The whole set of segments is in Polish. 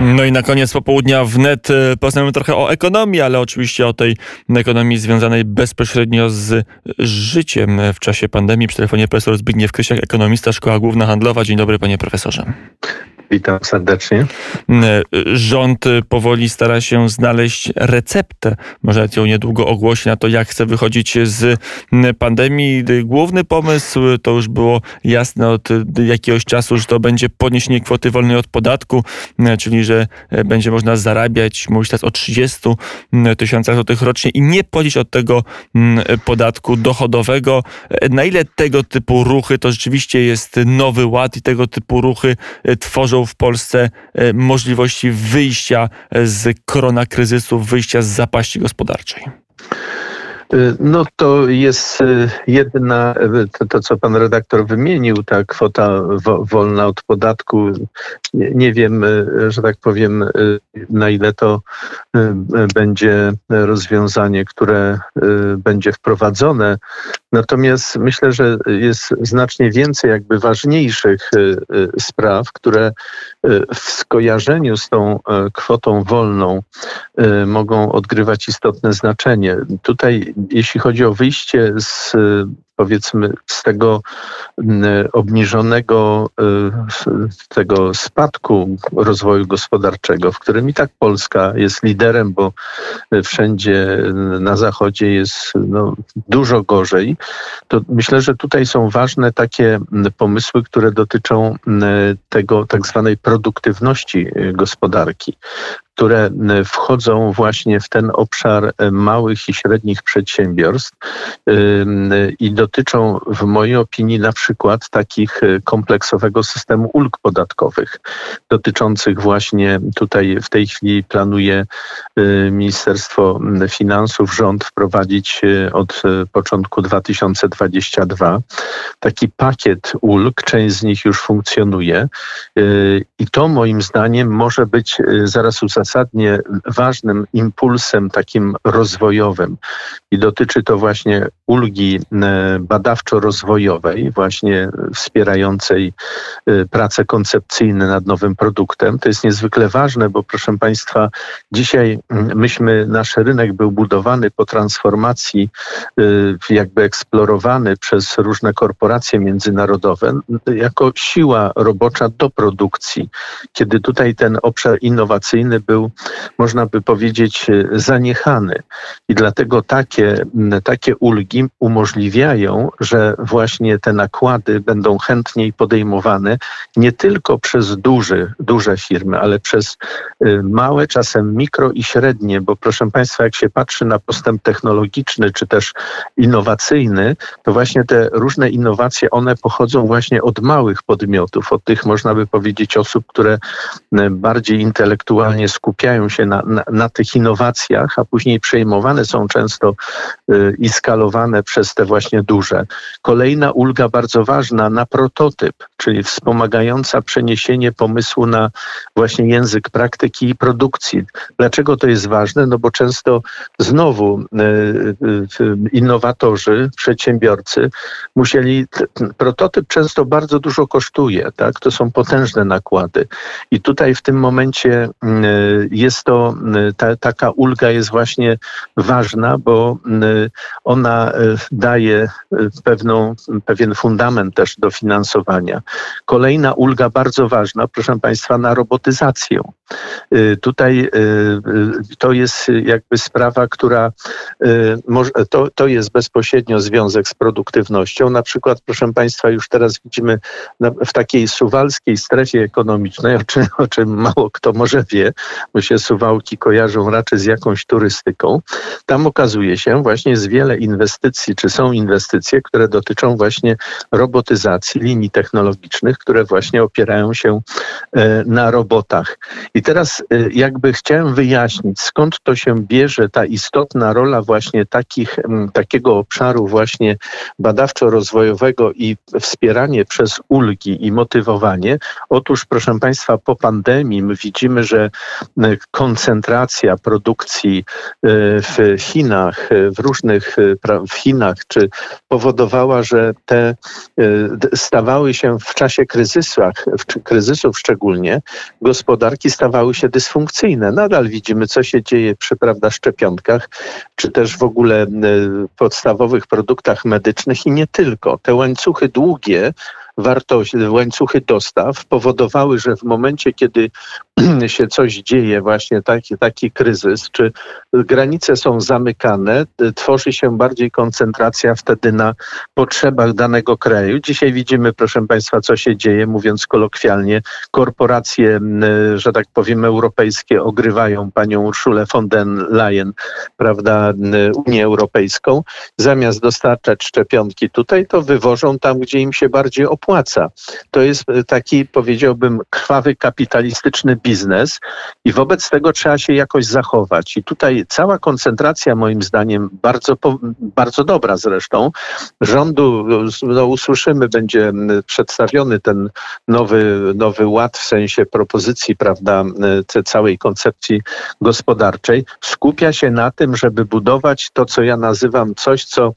No i na koniec popołudnia wnet poznamy trochę o ekonomii, ale oczywiście o tej ekonomii związanej bezpośrednio z życiem w czasie pandemii. Przy telefonie profesor Zbigniew Krysiak, ekonomista, Szkoła Główna Handlowa. Dzień dobry, panie profesorze. Witam serdecznie. Rząd powoli stara się znaleźć receptę, może ją niedługo ogłosi, na to, jak chce wychodzić z pandemii. Główny pomysł, to już było jasne od jakiegoś czasu, że to będzie podniesienie kwoty wolnej od podatku, czyli że będzie można zarabiać, mówić teraz o 30 000 złotych rocznie i nie płacić od tego podatku dochodowego. Na ile tego typu ruchy, to rzeczywiście jest Nowy Ład i tego typu ruchy tworzą w Polsce możliwości wyjścia z koronakryzysu, wyjścia z zapaści gospodarczej? No to jest jedna, to co pan redaktor wymienił, ta kwota wolna od podatku. Nie wiem, że tak powiem, na ile to będzie rozwiązanie, które będzie wprowadzone. Natomiast myślę, że jest znacznie więcej jakby ważniejszych spraw, które w skojarzeniu z tą kwotą wolną mogą odgrywać istotne znaczenie. Tutaj jeśli chodzi o wyjście z, powiedzmy, z tego obniżonego, tego spadku rozwoju gospodarczego, w którym i tak Polska jest liderem, bo wszędzie na zachodzie jest dużo gorzej, to myślę, że tutaj są ważne takie pomysły, które dotyczą tego tak zwanej produktywności gospodarki, które wchodzą właśnie w ten obszar małych i średnich przedsiębiorstw i dotyczą w mojej opinii na przykład takich kompleksowego systemu ulg podatkowych, dotyczących właśnie tutaj w tej chwili planuje Ministerstwo Finansów, rząd wprowadzić od początku 2022 taki pakiet ulg, część z nich już funkcjonuje i to moim zdaniem może być zaraz zasadnie ważnym impulsem takim rozwojowym i dotyczy to właśnie ulgi badawczo-rozwojowej, właśnie wspierającej prace koncepcyjne nad nowym produktem. To jest niezwykle ważne, bo proszę Państwa, dzisiaj nasz rynek był budowany po transformacji, jakby eksplorowany przez różne korporacje międzynarodowe jako siła robocza do produkcji, kiedy tutaj ten obszar innowacyjny był, można by powiedzieć, zaniechany. I dlatego takie ulgi umożliwiają, że właśnie te nakłady będą chętniej podejmowane nie tylko przez duże firmy, ale przez małe, czasem mikro i średnie, bo proszę Państwa, jak się patrzy na postęp technologiczny czy też innowacyjny, to właśnie te różne innowacje, one pochodzą właśnie od małych podmiotów, od tych, można by powiedzieć, osób, które bardziej intelektualnie skupiają się na tych innowacjach, a później przejmowane są często i skalowane przez te właśnie duże. Kolejna ulga bardzo ważna na prototyp, czyli wspomagająca przeniesienie pomysłu na właśnie język praktyki i produkcji. Dlaczego to jest ważne? No bo często znowu innowatorzy, przedsiębiorcy musieli, prototyp często bardzo dużo kosztuje, tak? To są potężne nakłady i tutaj w tym momencie jest to, taka ulga jest właśnie ważna, bo ona daje pewien fundament też do finansowania. Kolejna ulga bardzo ważna, proszę Państwa, na robotyzację. Tutaj to jest jakby sprawa, która to jest bezpośrednio związek z produktywnością. Na przykład, proszę Państwa, już teraz widzimy w takiej suwalskiej strefie ekonomicznej, o czym mało kto może wie, bo się Suwałki kojarzą raczej z jakąś turystyką. Tam okazuje się właśnie jest wiele inwestycji, czy są inwestycje, które dotyczą właśnie robotyzacji linii technologicznych, które właśnie opierają się na robotach. I teraz jakby chciałem wyjaśnić, skąd to się bierze ta istotna rola właśnie takiego obszaru właśnie badawczo-rozwojowego i wspieranie przez ulgi i motywowanie. Otóż proszę Państwa, po pandemii my widzimy, że koncentracja produkcji w Chinach, w Chinach, czy powodowała, że te stawały się w czasie kryzysów szczególnie, gospodarki stawały się dysfunkcyjne. Nadal widzimy, co się dzieje przy szczepionkach, czy też w ogóle podstawowych produktach medycznych i nie tylko. Te łańcuchy długie, łańcuchy dostaw powodowały, że w momencie, kiedy się coś dzieje, właśnie taki kryzys, czy granice są zamykane, tworzy się bardziej koncentracja wtedy na potrzebach danego kraju. Dzisiaj widzimy, proszę Państwa, co się dzieje, mówiąc kolokwialnie, korporacje, że tak powiem, europejskie ogrywają panią Ursulę von der Leyen, prawda, Unię Europejską. Zamiast dostarczać szczepionki tutaj, to wywożą tam, gdzie im się bardziej opłaca. To jest taki, powiedziałbym, krwawy kapitalistyczny biznes i wobec tego trzeba się jakoś zachować. I tutaj cała koncentracja, moim zdaniem, bardzo dobra zresztą, rządu, no usłyszymy, będzie przedstawiony ten nowy ład w sensie propozycji, prawda, całej koncepcji gospodarczej, skupia się na tym, żeby budować to, co ja nazywam coś, co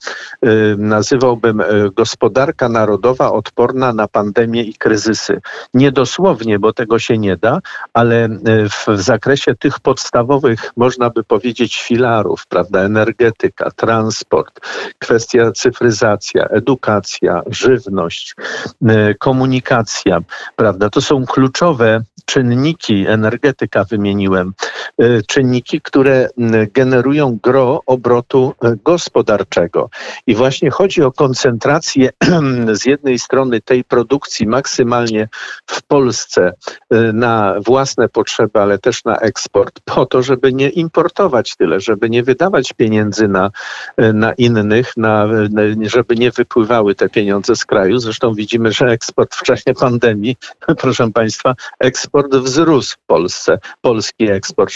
nazywałbym gospodarka narodowa odporna na pandemię i kryzysy. Nie dosłownie, bo tego się nie da, ale w zakresie tych podstawowych, można by powiedzieć, filarów, prawda, energetyka, transport, kwestia cyfryzacja, edukacja, żywność, komunikacja, prawda, to są kluczowe czynniki, energetyka wymieniłem, czynniki, które generują gros obrotu gospodarczego. I właśnie chodzi o koncentrację z jednej strony tej produkcji maksymalnie w Polsce na własne potrzeby, ale też na eksport, po to, żeby nie importować tyle, żeby nie wydawać pieniędzy na innych, żeby nie wypływały te pieniądze z kraju. Zresztą widzimy, że eksport w czasie pandemii, proszę Państwa, eksport wzrósł w Polsce, polski eksport,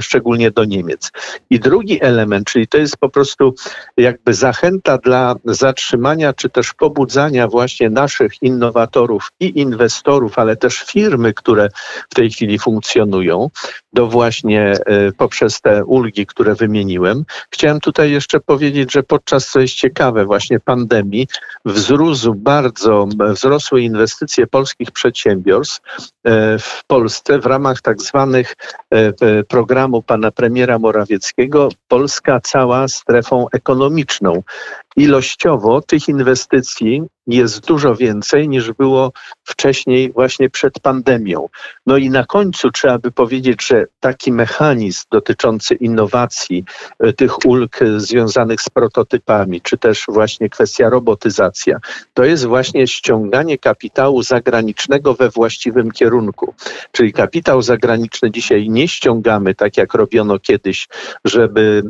szczególnie do Niemiec. I drugi element, czyli to jest po prostu jakby zachęta dla zatrzymania, czy też pobudzania właśnie naszych innowatorów i inwestorów, ale też firmy, które w tej chwili funkcjonują, do właśnie poprzez te ulgi, które wymieniłem. Chciałem tutaj jeszcze powiedzieć, że podczas, co jest ciekawe, właśnie pandemii wzrosły inwestycje polskich przedsiębiorstw w Polsce w ramach tak zwanych programu pana premiera Morawieckiego Polska cała strefą ekonomiczną. Ilościowo tych inwestycji jest dużo więcej niż było wcześniej właśnie przed pandemią. No i na końcu trzeba by powiedzieć, że taki mechanizm dotyczący innowacji, tych ulg związanych z prototypami, czy też właśnie kwestia robotyzacja, to jest właśnie ściąganie kapitału zagranicznego we właściwym kierunku. Czyli kapitał zagraniczny dzisiaj nie ściągamy, tak jak robiono kiedyś, żeby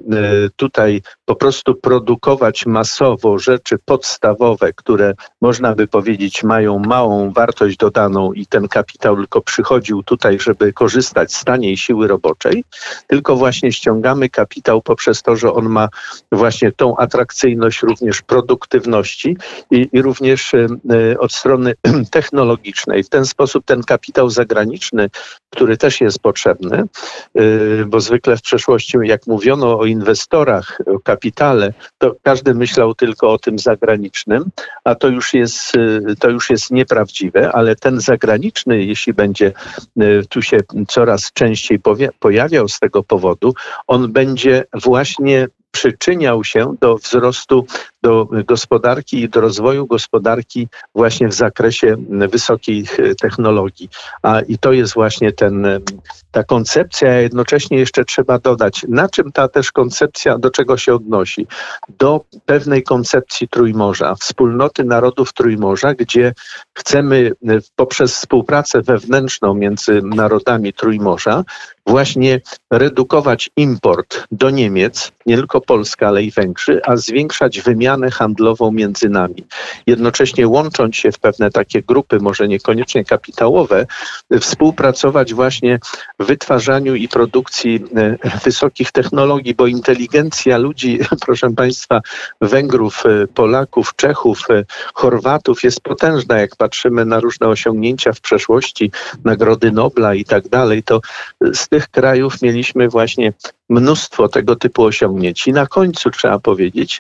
tutaj po prostu produkować masowo rzeczy podstawowe, które można by powiedzieć mają małą wartość dodaną i ten kapitał tylko przychodził tutaj, żeby korzystać z taniej siły roboczej, tylko właśnie ściągamy kapitał poprzez to, że on ma właśnie tą atrakcyjność również produktywności i również od strony technologicznej. W ten sposób ten kapitał zagraniczny, który też jest potrzebny, bo zwykle w przeszłości, jak mówiono o inwestorach, o kapitale, to każdy myślał tylko o tym zagranicznym, a to już jest nieprawdziwe, ale ten zagraniczny, jeśli będzie tu się coraz częściej pojawiał z tego powodu, on będzie właśnie przyczyniał się do wzrostu, do gospodarki i do rozwoju gospodarki właśnie w zakresie wysokich technologii. I to jest właśnie ta koncepcja, a jednocześnie jeszcze trzeba dodać, na czym ta też koncepcja, do czego się odnosi? Do pewnej koncepcji Trójmorza, wspólnoty narodów Trójmorza, gdzie chcemy poprzez współpracę wewnętrzną między narodami Trójmorza właśnie redukować import do Niemiec, nie tylko Polska, ale i Węgrzy, a zwiększać wymianę handlową między nami. Jednocześnie łącząc się w pewne takie grupy, może niekoniecznie kapitałowe, współpracować właśnie w wytwarzaniu i produkcji wysokich technologii, bo inteligencja ludzi, proszę Państwa, Węgrów, Polaków, Czechów, Chorwatów jest potężna. Jak patrzymy na różne osiągnięcia w przeszłości, Nagrody Nobla i tak dalej, to z tych krajów mieliśmy właśnie mnóstwo tego typu osiągnięć. I na końcu trzeba powiedzieć,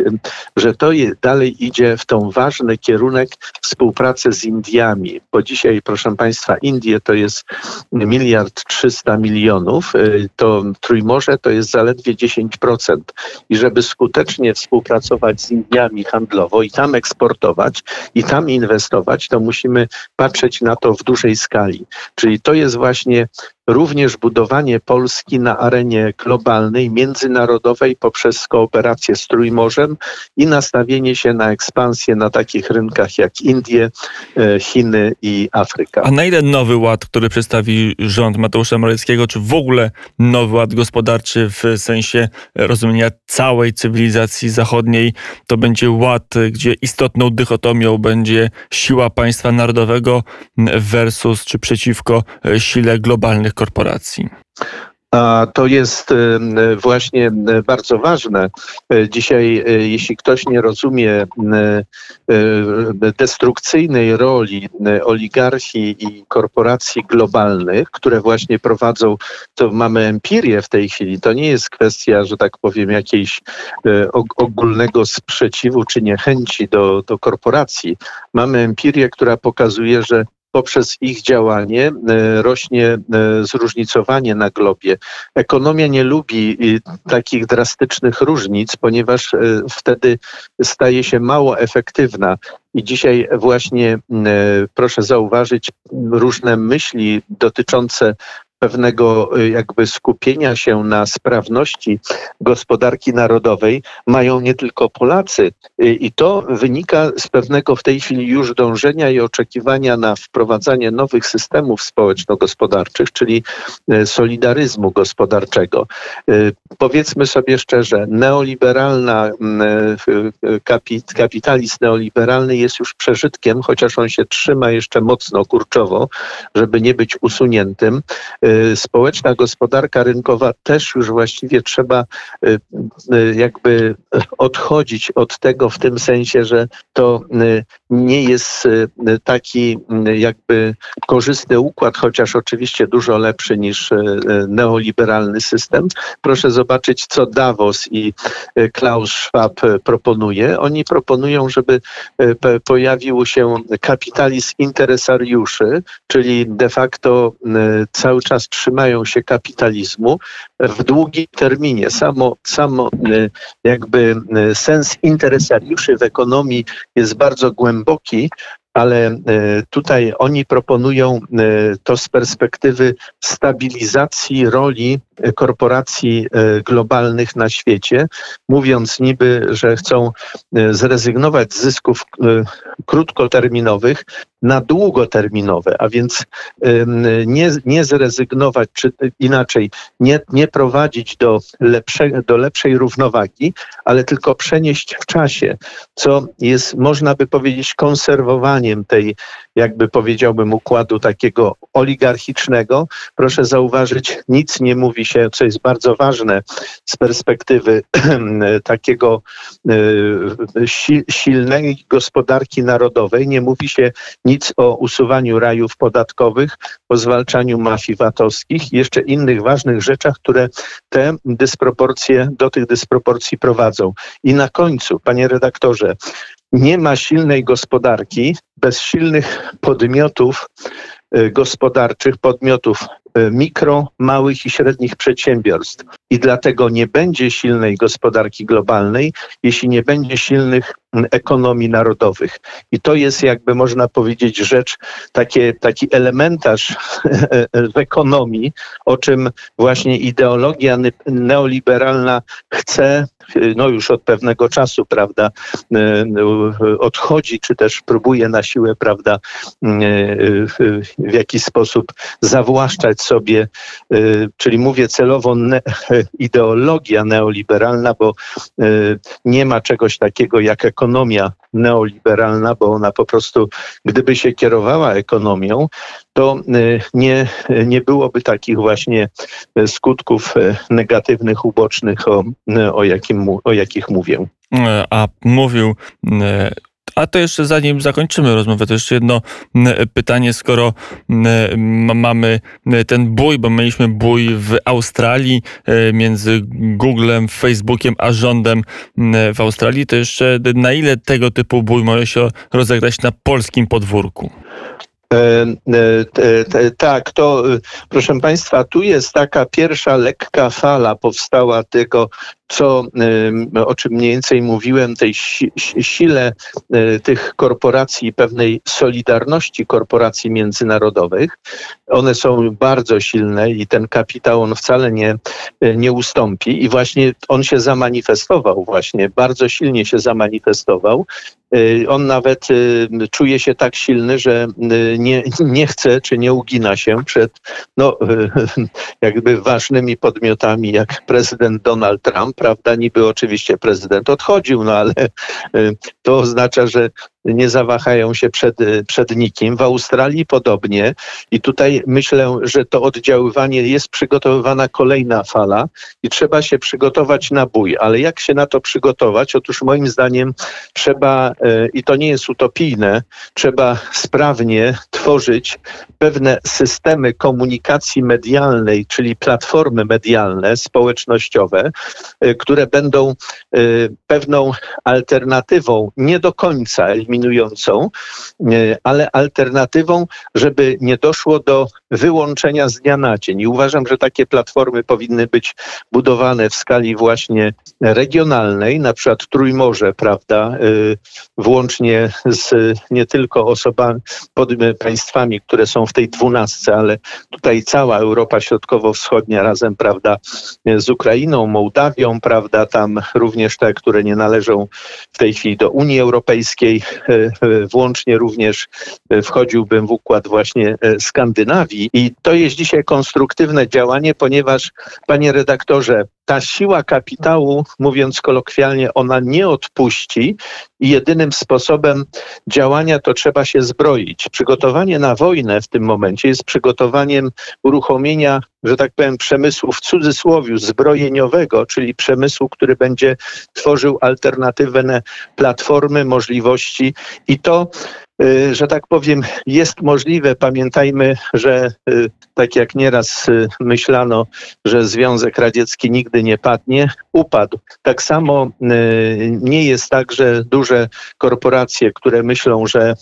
że to dalej idzie w tą ważny kierunek współpracy z Indiami. Bo dzisiaj, proszę Państwa, Indie to jest 1,3 mld, to Trójmorze to jest zaledwie 10%. I żeby skutecznie współpracować z Indiami handlowo i tam eksportować, i tam inwestować, to musimy patrzeć na to w dużej skali. Czyli to jest właśnie również budowanie Polski na arenie globalnej, międzynarodowej poprzez kooperację z Trójmorzem i nastawienie się na ekspansję na takich rynkach jak Indie, Chiny i Afryka. A na ile Nowy Ład, który przedstawi rząd Mateusza Morawieckiego, czy w ogóle Nowy Ład gospodarczy w sensie rozumienia całej cywilizacji zachodniej, to będzie ład, gdzie istotną dychotomią będzie siła państwa narodowego versus czy przeciwko sile globalnych korporacji? A to jest właśnie bardzo ważne. Dzisiaj, jeśli ktoś nie rozumie destrukcyjnej roli oligarchii i korporacji globalnych, które właśnie prowadzą, to mamy empirię w tej chwili. To nie jest kwestia, że tak powiem, jakiejś ogólnego sprzeciwu czy niechęci do korporacji. Mamy empirię, która pokazuje, że poprzez ich działanie rośnie zróżnicowanie na globie. Ekonomia nie lubi takich drastycznych różnic, ponieważ wtedy staje się mało efektywna. I dzisiaj właśnie proszę zauważyć różne myśli dotyczące pewnego jakby skupienia się na sprawności gospodarki narodowej mają nie tylko Polacy. I to wynika z pewnego w tej chwili już dążenia i oczekiwania na wprowadzanie nowych systemów społeczno-gospodarczych, czyli solidaryzmu gospodarczego. Powiedzmy sobie szczerze, kapitalizm neoliberalny jest już przeżytkiem, chociaż on się trzyma jeszcze mocno kurczowo, żeby nie być usuniętym. Społeczna gospodarka rynkowa też już właściwie trzeba jakby odchodzić od tego w tym sensie, że to nie jest taki jakby korzystny układ, chociaż oczywiście dużo lepszy niż neoliberalny system. Proszę zobaczyć, co Davos i Klaus Schwab proponuje. Oni proponują, żeby pojawił się kapitalizm interesariuszy, czyli de facto cały czas trzymają się kapitalizmu w długim terminie. Samo jakby sens interesariuszy w ekonomii jest bardzo głęboki, ale tutaj oni proponują to z perspektywy stabilizacji roli korporacji globalnych na świecie, mówiąc niby, że chcą zrezygnować z zysków krótkoterminowych na długoterminowe, a więc nie zrezygnować, czy inaczej nie prowadzić do lepszej równowagi, ale tylko przenieść w czasie, co jest, można by powiedzieć, konserwowaniem tej, jakby powiedziałbym, układu takiego oligarchicznego. Proszę zauważyć, nic nie mówi się, co jest bardzo ważne z perspektywy takiego silnej gospodarki narodowej, nie mówi się nic o usuwaniu rajów podatkowych, o zwalczaniu mafii VAT-owskich i jeszcze innych ważnych rzeczach, które te dysproporcje, do tych dysproporcji prowadzą. I na końcu, panie redaktorze, nie ma silnej gospodarki bez silnych podmiotów gospodarczych, podmiotów mikro, małych i średnich przedsiębiorstw. I dlatego nie będzie silnej gospodarki globalnej, jeśli nie będzie silnych ekonomii narodowych. I to jest, jakby można powiedzieć, rzecz, taki elementarz w ekonomii, o czym właśnie ideologia neoliberalna chce, no już od pewnego czasu, prawda, odchodzi, czy też próbuje na siłę, prawda, w jakiś sposób zawłaszczać sobie, czyli mówię celowo ideologia neoliberalna, bo nie ma czegoś takiego jak ekonomia neoliberalna, bo ona po prostu, gdyby się kierowała ekonomią, to nie byłoby takich właśnie skutków negatywnych, ubocznych, o jakich mówię. A to jeszcze zanim zakończymy rozmowę, to jeszcze jedno pytanie, skoro mamy ten bój, bo mieliśmy bój w Australii między Googlem, Facebookiem a rządem w Australii, to jeszcze na ile tego typu bój może się rozegrać na polskim podwórku? Tak, to proszę Państwa, tu jest taka pierwsza lekka fala powstała tego, o czym mniej więcej mówiłem, tej sile tych korporacji, pewnej solidarności korporacji międzynarodowych. One są bardzo silne i ten kapitał, on wcale nie ustąpi i właśnie on się zamanifestował bardzo silnie się zamanifestował. On nawet czuje się tak silny, że nie chce czy nie ugina się przed jakby ważnymi podmiotami jak prezydent Donald Trump, prawda? Niby oczywiście prezydent odchodził, ale to oznacza, że nie zawahają się przed nikim. W Australii podobnie i tutaj myślę, że to oddziaływanie jest przygotowywana kolejna fala i trzeba się przygotować na bój. Ale jak się na to przygotować? Otóż moim zdaniem trzeba, i to nie jest utopijne, trzeba sprawnie tworzyć pewne systemy komunikacji medialnej, czyli platformy medialne, społecznościowe, które będą pewną alternatywą, nie do końca eliminującą, ale alternatywą, żeby nie doszło do wyłączenia z dnia na dzień. I uważam, że takie platformy powinny być budowane w skali właśnie regionalnej, na przykład Trójmorze, prawda, włącznie z nie tylko osobami, państwami, które są w tej dwunastce, ale tutaj cała Europa Środkowo-Wschodnia razem, prawda, z Ukrainą, Mołdawią, prawda, tam również te, które nie należą w tej chwili do Unii Europejskiej, włącznie również wchodziłbym w układ właśnie Skandynawii. I to jest dzisiaj konstruktywne działanie, ponieważ, panie redaktorze, ta siła kapitału, mówiąc kolokwialnie, ona nie odpuści i jedynym sposobem działania to trzeba się zbroić. Przygotowanie na wojnę w tym momencie jest przygotowaniem uruchomienia, że tak powiem, przemysłu w cudzysłowie zbrojeniowego, czyli przemysłu, który będzie tworzył alternatywne platformy, możliwości i to, że tak powiem, jest możliwe. Pamiętajmy, że tak jak nieraz myślano, że Związek Radziecki nigdy nie padnie, upadł. Tak samo nie jest tak, że duże korporacje, które myślą, że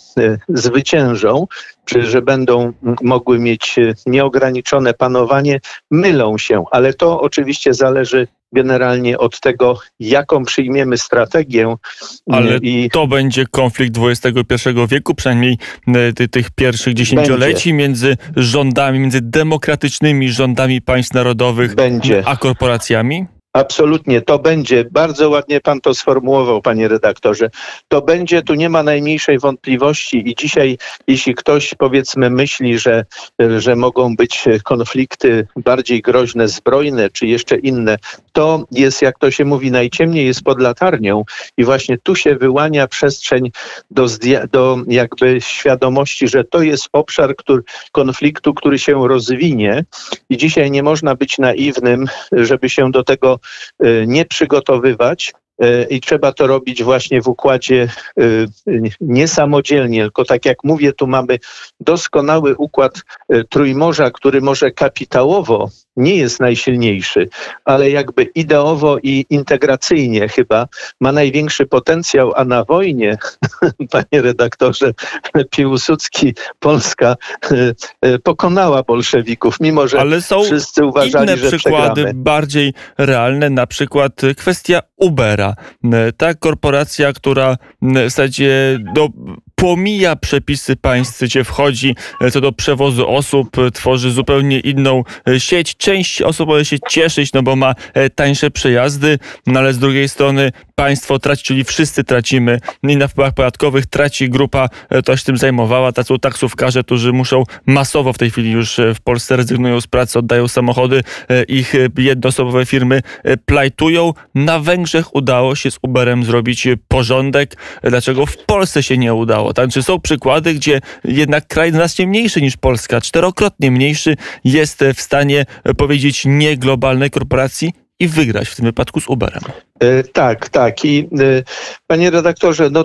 zwyciężą, czy że będą mogły mieć nieograniczone panowanie, mylą się, ale to oczywiście zależy generalnie od tego, jaką przyjmiemy strategię. Ale to będzie konflikt XXI wieku, przynajmniej tych pierwszych dziesięcioleci między rządami, między demokratycznymi rządami państw narodowych a korporacjami? Absolutnie, to będzie, bardzo ładnie pan to sformułował, panie redaktorze, to będzie, tu nie ma najmniejszej wątpliwości i dzisiaj, jeśli ktoś powiedzmy myśli, że mogą być konflikty bardziej groźne, zbrojne czy jeszcze inne, to jest, jak to się mówi, najciemniej jest pod latarnią i właśnie tu się wyłania przestrzeń do jakby świadomości, że to jest obszar konfliktu, który się rozwinie i dzisiaj nie można być naiwnym, żeby się do tego nie przygotowywać i trzeba to robić właśnie w układzie nie samodzielnie, tylko tak jak mówię, tu mamy doskonały układ Trójmorza, który może kapitałowo nie jest najsilniejszy, ale jakby ideowo i integracyjnie chyba ma największy potencjał, a na wojnie, panie redaktorze, Piłsudski, Polska pokonała bolszewików, mimo że ale są wszyscy uważali, że przegramy. Ale są inne przykłady bardziej realne, na przykład kwestia Ubera. Ta korporacja, która w zasadzie pomija przepisy państw, gdzie wchodzi co do przewozu osób, tworzy zupełnie inną sieć. Część osób może się cieszyć, bo ma tańsze przejazdy, ale z drugiej strony państwo traci, czyli wszyscy tracimy. I na wpływach podatkowych traci grupa, to się tym zajmowała. To są taksówkarze, którzy muszą masowo w tej chwili już w Polsce rezygnują z pracy, oddają samochody, ich jednoosobowe firmy plajtują. Na Węgrzech udało się z Uberem zrobić porządek. Dlaczego w Polsce się nie udało? Znaczy są przykłady, gdzie jednak kraj znacznie mniejszy niż Polska, czterokrotnie mniejszy, jest w stanie powiedzieć nie globalnej korporacji i wygrać w tym wypadku z Uberem. Tak. I panie redaktorze, no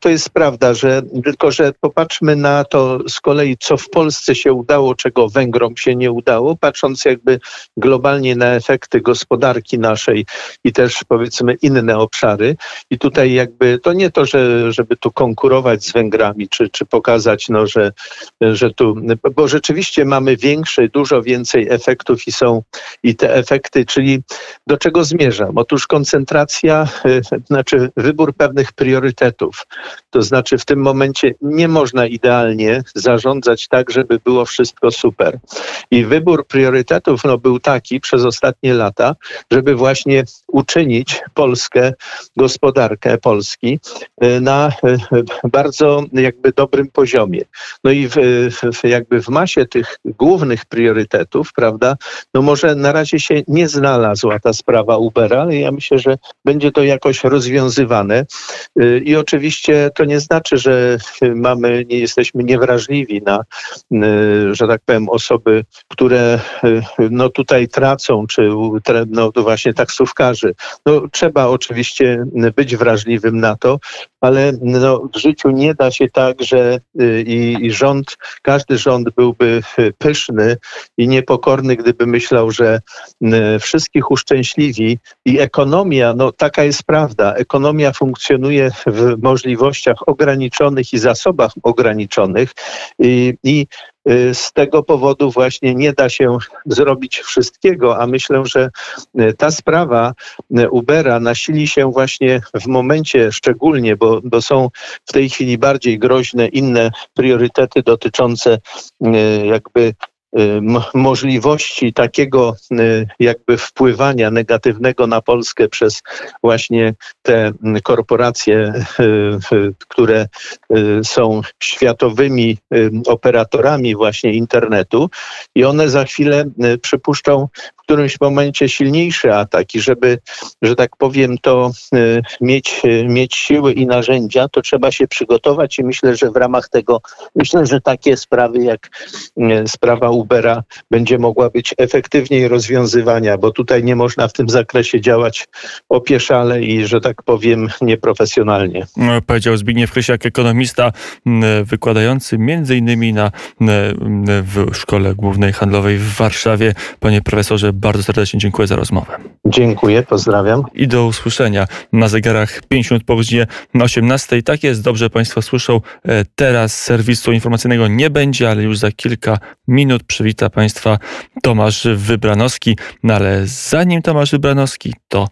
to jest prawda, że tylko, że popatrzmy na to z kolei, co w Polsce się udało, czego Węgrom się nie udało, patrząc jakby globalnie na efekty gospodarki naszej i też powiedzmy inne obszary. I tutaj jakby to nie to, że żeby tu konkurować z Węgrami, czy pokazać, no, że tu, bo rzeczywiście mamy większy, dużo więcej efektów i są i te efekty, czyli do czego zmierzam? Otóż koncentracja, znaczy wybór pewnych priorytetów. To znaczy w tym momencie nie można idealnie zarządzać tak, żeby było wszystko super. I wybór priorytetów no, był taki przez ostatnie lata, żeby właśnie uczynić Polskę, gospodarkę Polski na bardzo jakby dobrym poziomie. No i jakby w masie tych głównych priorytetów, prawda, no może na razie się nie znalazła ta sprawa Ubera, ale ja myślę, że będzie to jakoś rozwiązywane i oczywiście to nie znaczy, że jesteśmy niewrażliwi na, że tak powiem, osoby, które no tutaj tracą, czy no to właśnie taksówkarzy. No trzeba oczywiście być wrażliwym na to, ale no, w życiu nie da się tak, że każdy rząd byłby pyszny i niepokorny, gdyby myślał, że wszystkich uszczęśliwi i ekonomia, no taka jest prawda, ekonomia funkcjonuje w możliwościach ograniczonych i zasobach ograniczonych i z tego powodu właśnie nie da się zrobić wszystkiego, a myślę, że ta sprawa Ubera nasili się właśnie w momencie szczególnie, bo są w tej chwili bardziej groźne inne priorytety dotyczące jakby możliwości takiego jakby wpływania negatywnego na Polskę przez właśnie te korporacje, które są światowymi operatorami właśnie internetu i one za chwilę przypuszczą w którymś momencie silniejszy atak i żeby, że tak powiem, to mieć siły i narzędzia, to trzeba się przygotować i myślę, że w ramach tego, myślę, że takie sprawy jak sprawa Ubera będzie mogła być efektywniej rozwiązywana, bo tutaj nie można w tym zakresie działać opieszale i, że tak powiem, nieprofesjonalnie. Powiedział Zbigniew Krysiak, ekonomista wykładający m.in. w Szkole Głównej Handlowej w Warszawie. Panie profesorze, bardzo serdecznie dziękuję za rozmowę. Dziękuję, pozdrawiam. I do usłyszenia. Na zegarach 5 minut po godzinie 18. Tak jest, dobrze państwo słyszą. Teraz serwisu informacyjnego nie będzie, ale już za kilka minut przywita państwa Tomasz Wybranowski, no ale zanim Tomasz Wybranowski, to